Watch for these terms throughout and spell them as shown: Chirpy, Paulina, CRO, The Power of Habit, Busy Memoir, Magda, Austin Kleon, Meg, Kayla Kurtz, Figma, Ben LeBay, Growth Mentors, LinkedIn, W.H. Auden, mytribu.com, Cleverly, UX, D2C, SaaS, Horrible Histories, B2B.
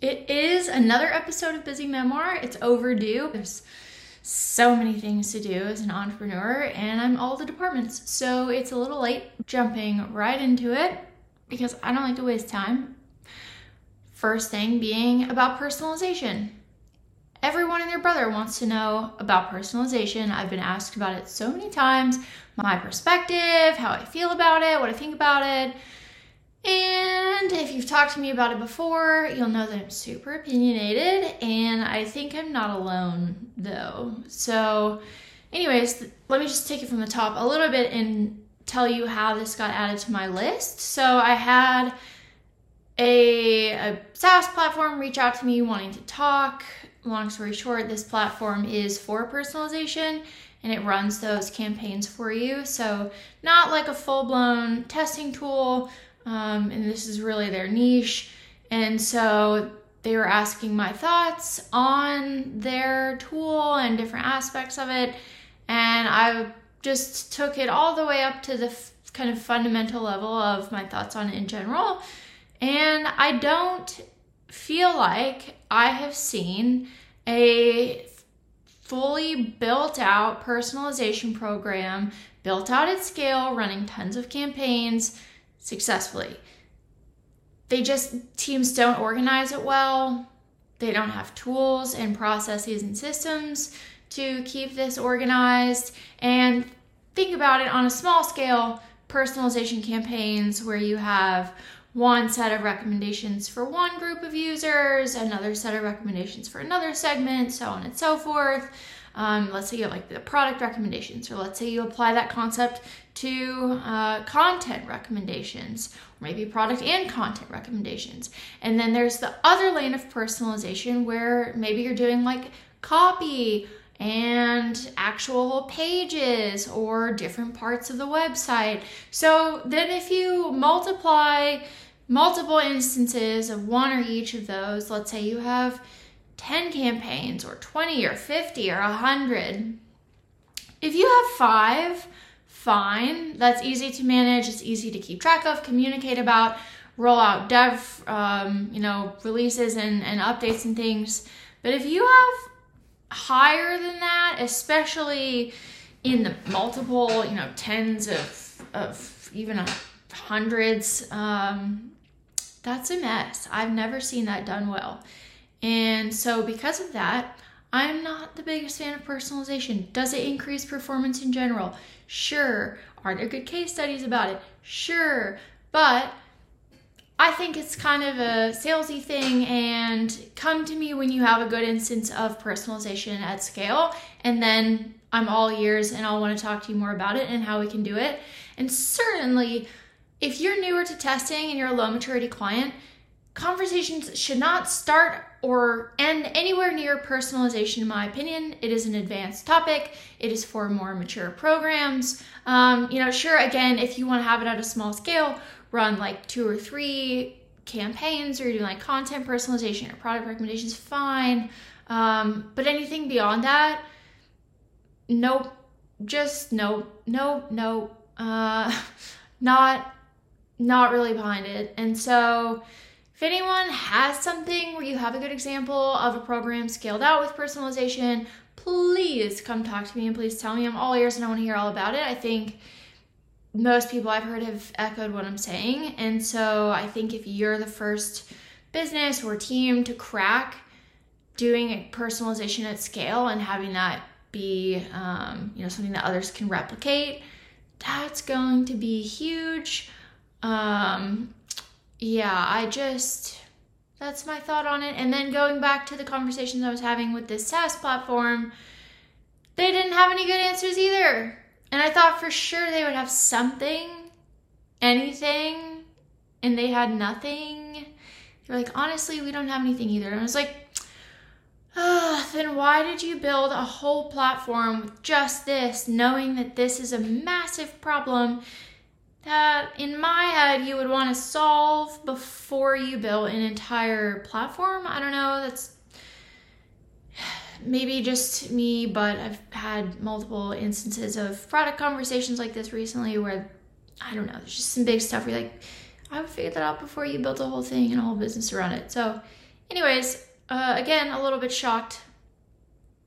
It is another episode of Busy Memoir. It's overdue. There's so many things to do as an entrepreneur, and I'm all the departments, so it's a little late. Jumping right into it because I don't like to waste time. First thing being about personalization. Everyone and their brother wants to know about personalization. I've been asked about it so many times, my perspective, how I feel about it, what I think about it. And if you've talked to me about it before, you'll know that I'm super opinionated, and I think I'm not alone though. So anyways, let me just take it from the top a little bit and tell you how this got added to my list. So I had a SaaS platform reach out to me wanting to talk. Long story short, this platform is for personalization, and it runs those campaigns for you. So not like a full-blown testing tool, and this is really their niche. And so they were asking my thoughts on their tool and different aspects of it, and I just took it all the way up to the kind of fundamental level of my thoughts on it in general. And I don't feel like I have seen a fully built out personalization program, built out at scale, running tons of campaigns successfully. Teams don't organize it well. They don't have tools and processes and systems to keep this organized. And think about it on a small scale, personalization campaigns where you have one set of recommendations for one group of users, another set of recommendations for another segment, so on and so forth. Let's say you have like the product recommendations, or let's say you apply that concept to content recommendations, or maybe product and content recommendations. And then there's the other lane of personalization where maybe you're doing like copy and actual pages or different parts of the website. So then if you multiply multiple instances of one or each of those, let's say you have 10 campaigns or 20 or 50 or 100. If you have 5, fine. That's easy to manage. It's easy to keep track of, communicate about, roll out dev, releases and updates and things. But if you have higher than that, especially in the multiple, tens of even hundreds, that's a mess. I've never seen that done well. And so because of that, I'm not the biggest fan of personalization. Does it increase performance in general? Sure. Are there good case studies about it? Sure. But I think it's kind of a salesy thing, and come to me when you have a good instance of personalization at scale, and then I'm all ears and I'll want to talk to you more about it and how we can do it. And certainly, if you're newer to testing and you're a low maturity client, conversations should not start or end anywhere near personalization, in my opinion. It is an advanced topic. It is for more mature programs. Sure, again, if you want to have it at a small scale, run like 2 or 3 campaigns, or you're doing like content personalization or product recommendations, fine. But anything beyond that, nope, just nope. Not really behind it. And so if anyone has something where you have a good example of a program scaled out with personalization, please come talk to me and please tell me. I'm all ears and I want to hear all about it. I think most people I've heard have echoed what I'm saying. And so I think if you're the first business or team to crack doing a personalization at scale and having that be, something that others can replicate, that's going to be huge. That's my thought on it. And then going back to the conversations I was having with this SaaS platform, they didn't have any good answers either. And I thought for sure they would have something, anything, and they had nothing. They were like, honestly, we don't have anything either. And I was like, then why did you build a whole platform with just this, knowing that this is a massive problem that in my head you would want to solve before you built an entire platform? I don't know. That's maybe just me, but I've had multiple instances of product conversations like this recently where, I don't know, there's just some big stuff where you're like, I would figure that out before you built a whole thing and a whole business around it. So Anyways, again, a little bit shocked.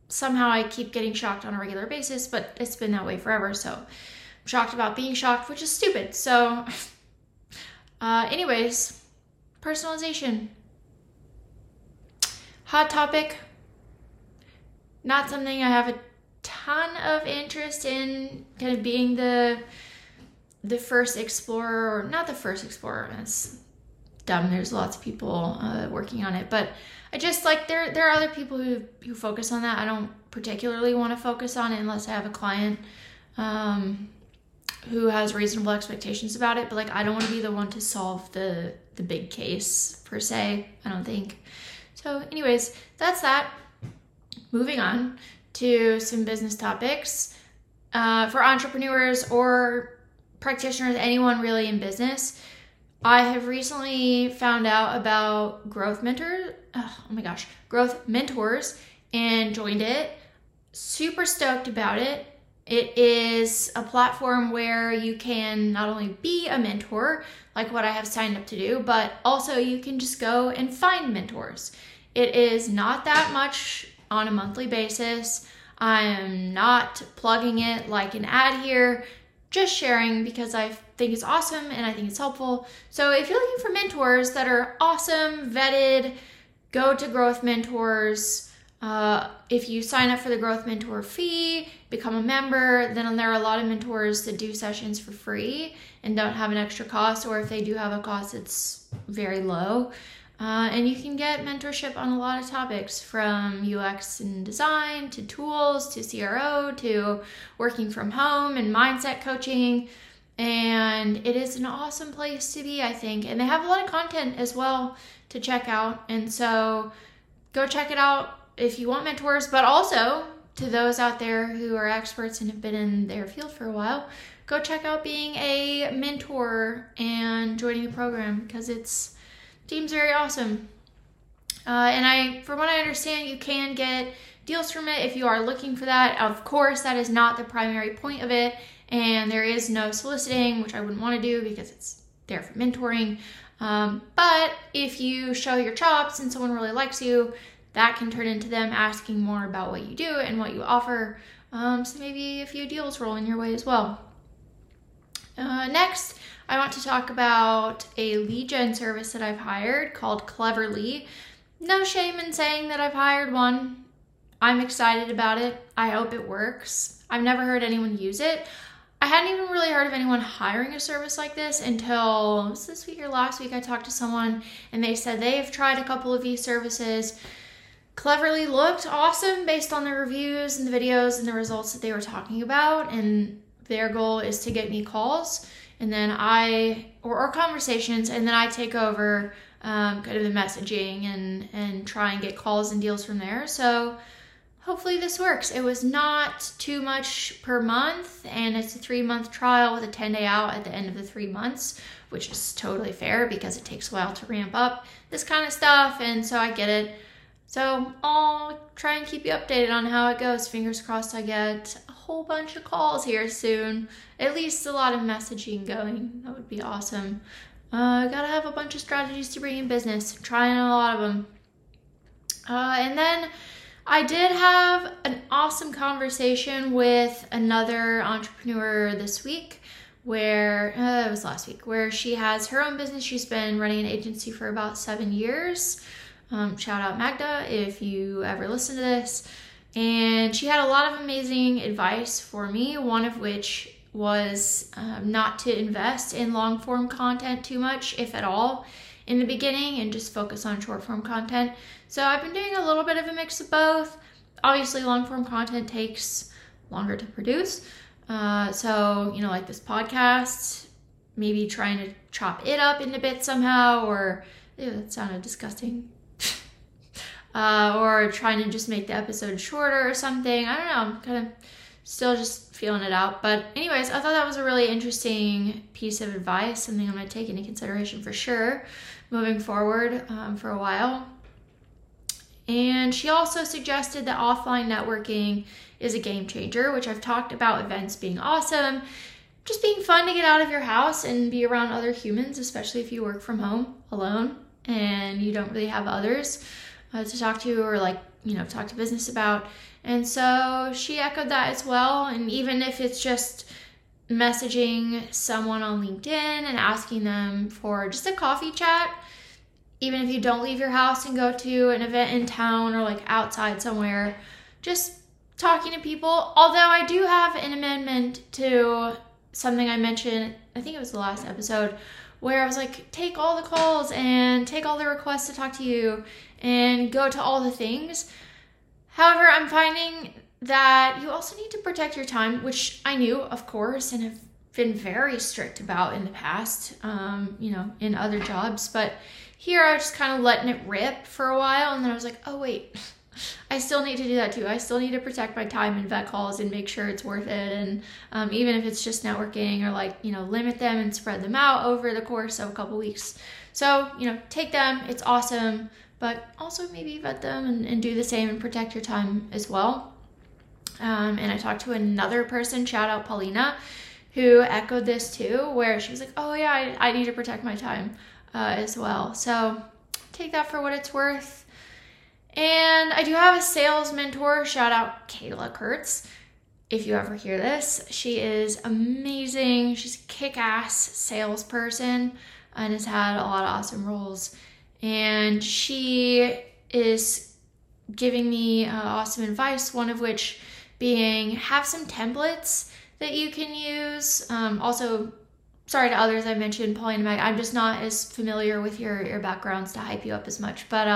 Somehow I keep getting shocked on a regular basis, but it's been that way forever. So I'm shocked about being shocked, which is stupid. So anyways, personalization. Hot topic. Not something I have a ton of interest in, kind of being the first explorer, or not the first explorer. That's dumb. There's lots of people working on it, but I just like, there are other people who focus on that. I don't particularly want to focus on it unless I have a client who has reasonable expectations about it. But like, I don't want to be the one to solve the big case per se, I don't think. So anyways, that's that. Moving on to some business topics for entrepreneurs or practitioners, anyone really in business. I have recently found out about Growth Mentors. Oh my gosh, Growth Mentors, and joined it. Super stoked about it. It is a platform where you can not only be a mentor, like what I have signed up to do, but also you can just go and find mentors. It is not that much on a monthly basis. I am not plugging it like an ad here, just sharing because I think it's awesome and I think it's helpful. So if you're looking for mentors that are awesome, vetted, go to Growth Mentors. If you sign up for the Growth Mentor fee, become a member, then there are a lot of mentors that do sessions for free and don't have an extra cost, or if they do have a cost, it's very low. And you can get mentorship on a lot of topics, from UX and design, to tools, to CRO, to working from home and mindset coaching. And it is an awesome place to be, I think. And they have a lot of content as well to check out. And so go check it out if you want mentors, but also to those out there who are experts and have been in their field for a while, go check out being a mentor and joining the program, because it's seems very awesome. And from what I understand, you can get deals from it if you are looking for that. Of course, that is not the primary point of it, and there is no soliciting, which I wouldn't want to do because it's there for mentoring. But if you show your chops and someone really likes you, that can turn into them asking more about what you do and what you offer. So maybe a few deals rolling your way as well. Next, I want to talk about a lead gen service that I've hired called Cleverly. No shame in saying that I've hired one. I'm excited about it. I hope it works. I've never heard anyone use it. I hadn't even really heard of anyone hiring a service like this until this week or last week. I talked to someone and they said they have tried a couple of these services. Cleverly looked awesome based on the reviews and the videos and the results that they were talking about, and their goal is to get me calls and then or conversations, and then I take over kind of the messaging and try and get calls and deals from there. So hopefully this works. It was not too much per month, and it's a 3-month trial with a 10-day out at the end of the 3 months, which is totally fair because it takes a while to ramp up this kind of stuff, and so I get it. So I'll try and keep you updated on how it goes. Fingers crossed I get a whole bunch of calls here soon. At least a lot of messaging going. That would be awesome. Gotta have a bunch of strategies to bring in business. I'm trying a lot of them. And then I did have an awesome conversation with another entrepreneur this week, where it was last week, where she has her own business. She's been running an agency for about 7 years. Shout out Magda if you ever listen to this. And she had a lot of amazing advice for me, one of which was not to invest in long form content too much, if at all, in the beginning, and just focus on short form content. So I've been doing a little bit of a mix of both. Obviously long form content takes longer to produce. So, you know, like this podcast, maybe trying to chop it up into bits somehow, or ew, that sounded disgusting. Or trying to just make the episode shorter or something. I don't know, I'm kind of still just feeling it out. But anyways, I thought that was a really interesting piece of advice, something I'm going to take into consideration for sure moving forward for a while. And she also suggested that offline networking is a game changer, which I've talked about events being awesome, just being fun to get out of your house and be around other humans, especially if you work from home alone. and you don't really have others to talk to or like, you know, talk to business about. And so she echoed that as well. And even if it's just messaging someone on LinkedIn and asking them for just a coffee chat, even if you don't leave your house and go to an event in town or like outside somewhere, just talking to people. Although I do have an amendment to something I mentioned, I think it was the last episode, where I was like, take all the calls and take all the requests to talk to you and go to all the things. However, I'm finding that you also need to protect your time, which I knew, of course, and have been very strict about in the past, you know, in other jobs. But here I was just kind of letting it rip for a while. And then I was like, oh, wait, I still need to do that too. I still need to protect my time in vet calls and make sure it's worth it. And even if it's just networking or like, you know, limit them and spread them out over the course of a couple weeks. So, you know, take them. It's awesome. But also maybe vet them and do the same and protect your time as well. And I talked to another person, shout out Paulina, who echoed this too, where she was like, oh yeah, I need to protect my time as well. So take that for what it's worth. And I do have a sales mentor, shout out Kayla Kurtz. If you ever hear this, she is amazing. She's a kick-ass salesperson and has had a lot of awesome roles. And she is giving me awesome advice, one of which being have some templates that you can use. Also, sorry to others I mentioned, Paulina, Meg, I'm just not as familiar with your backgrounds to hype you up as much. But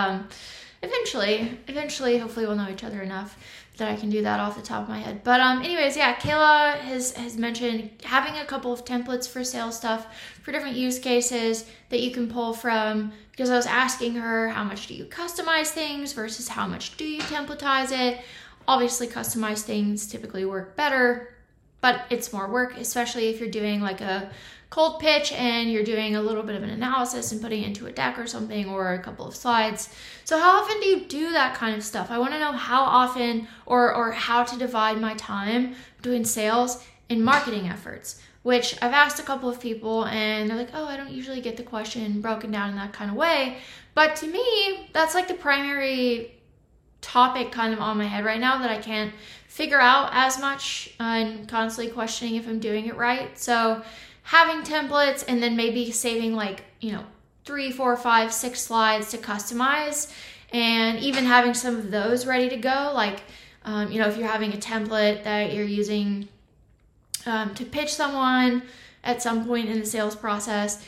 eventually, hopefully we'll know each other enough that I can do that off the top of my head. But anyways, yeah, Kayla has mentioned having a couple of templates for sales stuff for different use cases that you can pull from, because I was asking her, how much do you customize things versus how much do you templatize it? Obviously, customized things typically work better, but it's more work, especially if you're doing like a cold pitch and you're doing a little bit of an analysis and putting it into a deck or something or a couple of slides. So how often do you do that kind of stuff? I want to know how often or how to divide my time between sales and marketing efforts, which I've asked a couple of people and they're like, oh, I don't usually get the question broken down in that kind of way. But to me, that's like the primary topic kind of on my head right now that I can't figure out as much and constantly questioning if I'm doing it right. So having templates and then maybe saving like, you know, 3, 4, 5, 6 slides to customize, and even having some of those ready to go. Like, you know, if you're having a template that you're using to pitch someone at some point in the sales process,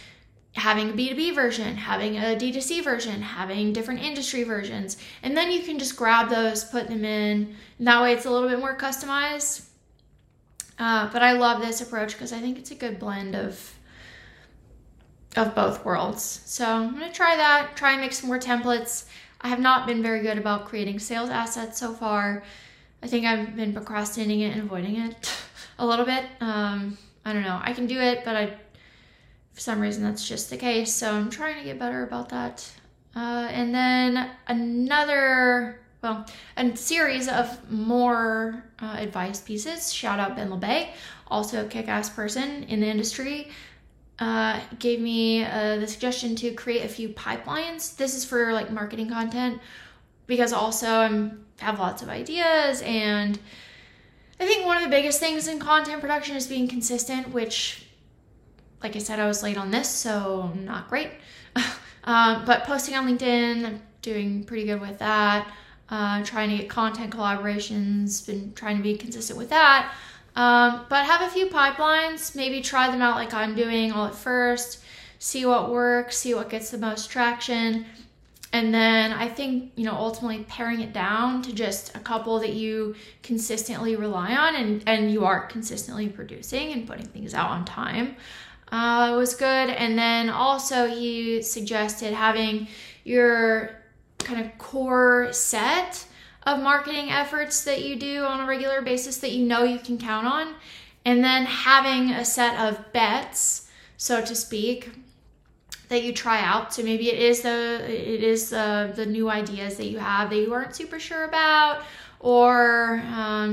having a B2B version, having a D2C version, having different industry versions, and then you can just grab those, put them in, and that way it's a little bit more customized. But I love this approach because I think it's a good blend of both worlds. So I'm going to try that, try and make some more templates. I have not been very good about creating sales assets so far. I think I've been procrastinating it and avoiding it a little bit. I don't know. I can do it, but for some reason that's just the case. So I'm trying to get better about that. And then a series of more advice pieces. Shout out Ben LeBay, also a kick-ass person in the industry, gave me the suggestion to create a few pipelines. This is for like marketing content, because also I have lots of ideas, and I think one of the biggest things in content production is being consistent, which, like I said, I was late on this, so not great. But posting on LinkedIn, I'm doing pretty good with that. Trying to get content collaborations, been trying to be consistent with that. But have a few pipelines, maybe try them out like I'm doing all at first, see what works, see what gets the most traction. And then I think, you know, ultimately paring it down to just a couple that you consistently rely on and you are consistently producing and putting things out on time was good. And then also he suggested having your kind of core set of marketing efforts that you do on a regular basis that you know you can count on, and then having a set of bets, so to speak, that you try out. So maybe it is the new ideas that you have that you weren't super sure about, or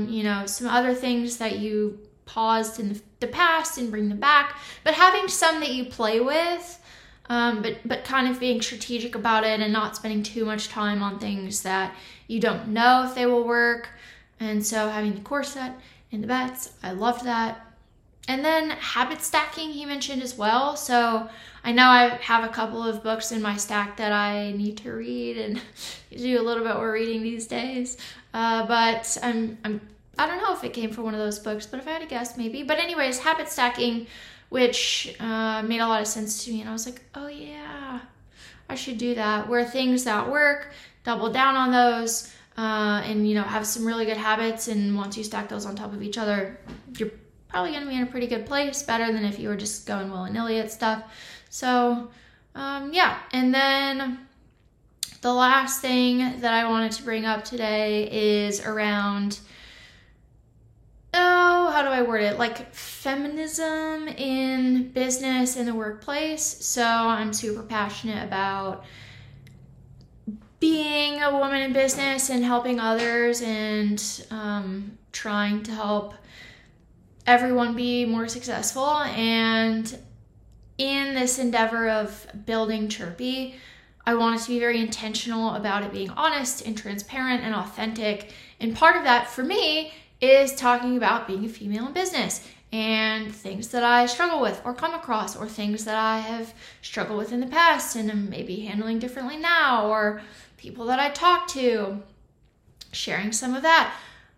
you know, some other things that you paused in the past and bring them back, but having some that you play with But kind of being strategic about it and not spending too much time on things that you don't know if they will work. And so having the course set and the bets, I loved that. And then habit stacking he mentioned as well. So I know I have a couple of books in my stack that I need to read and do a little bit more reading these days. But I don't know if it came from one of those books, but if I had to guess, maybe. But anyways, habit stacking, which made a lot of sense to me. And I was like, oh yeah, I should do that. Where things that work, double down on those, and you know, have some really good habits. And once you stack those on top of each other, you're probably gonna be in a pretty good place, better than if you were just going willy-nilly at stuff. So yeah, and then the last thing that I wanted to bring up today is around, oh, how do I word it? Like feminism in business and the workplace. So I'm super passionate about being a woman in business and helping others and trying to help everyone be more successful. And in this endeavor of building Chirpy, I wanted to be very intentional about it being honest and transparent and authentic. And part of that for me is talking about being a female in business and things that I struggle with or come across, or things that I have struggled with in the past and am maybe handling differently now, or people that I talk to, sharing some of that.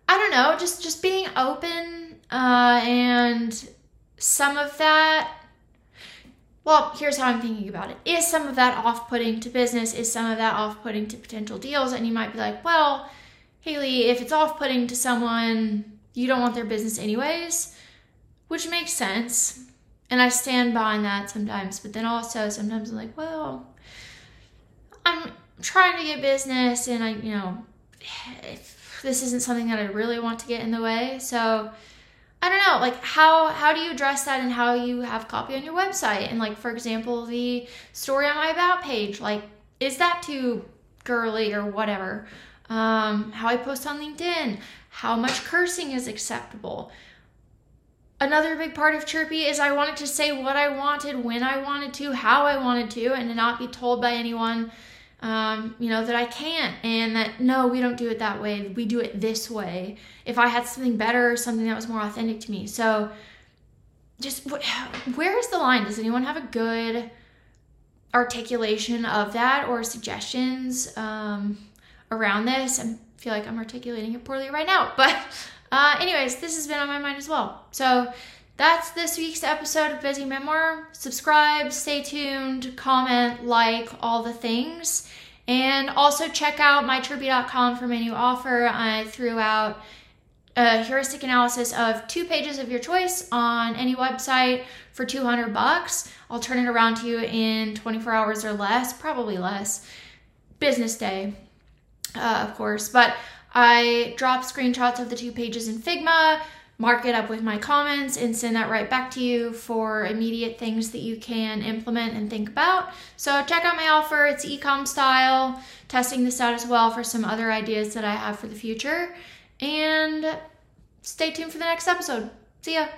I don't know, just being open. And some of that, well, here's how I'm thinking about it. Is some of that off-putting to business? Is some of that off-putting to potential deals? And you might be like, well, Haley, if it's off-putting to someone, you don't want their business anyways, which makes sense. And I stand behind that sometimes, but then also sometimes I'm like, well, I'm trying to get business and I, you know, this isn't something that I really want to get in the way. So I don't know, like how do you address that and how you have copy on your website? And like, for example, the story on my about page, like, is that too girly or whatever? How I post on LinkedIn, how much cursing is acceptable? Another big part of Chirpy is I wanted to say what I wanted, when I wanted to, how I wanted to, and to not be told by anyone, you know, that I can't, and that, no, we don't do it that way. We do it this way. If I had something better, something that was more authentic to me. So just where is the line? Does anyone have a good articulation of that or suggestions, around this? I feel like I'm articulating it poorly right now, but, anyways, this has been on my mind as well. So that's this week's episode of Busy Memoir. Subscribe, stay tuned, comment, like, all the things. And also check out mytribu.com for my new offer. I threw out a heuristic analysis of 2 pages of your choice on any website for $200. I'll turn it around to you in 24 hours or less, probably less. Business day, of course. But I dropped screenshots of the 2 pages in Figma, mark it up with my comments, and send that right back to you for immediate things that you can implement and think about. So check out my offer. It's e-com style, testing this out as well for some other ideas that I have for the future. And stay tuned for the next episode. See ya.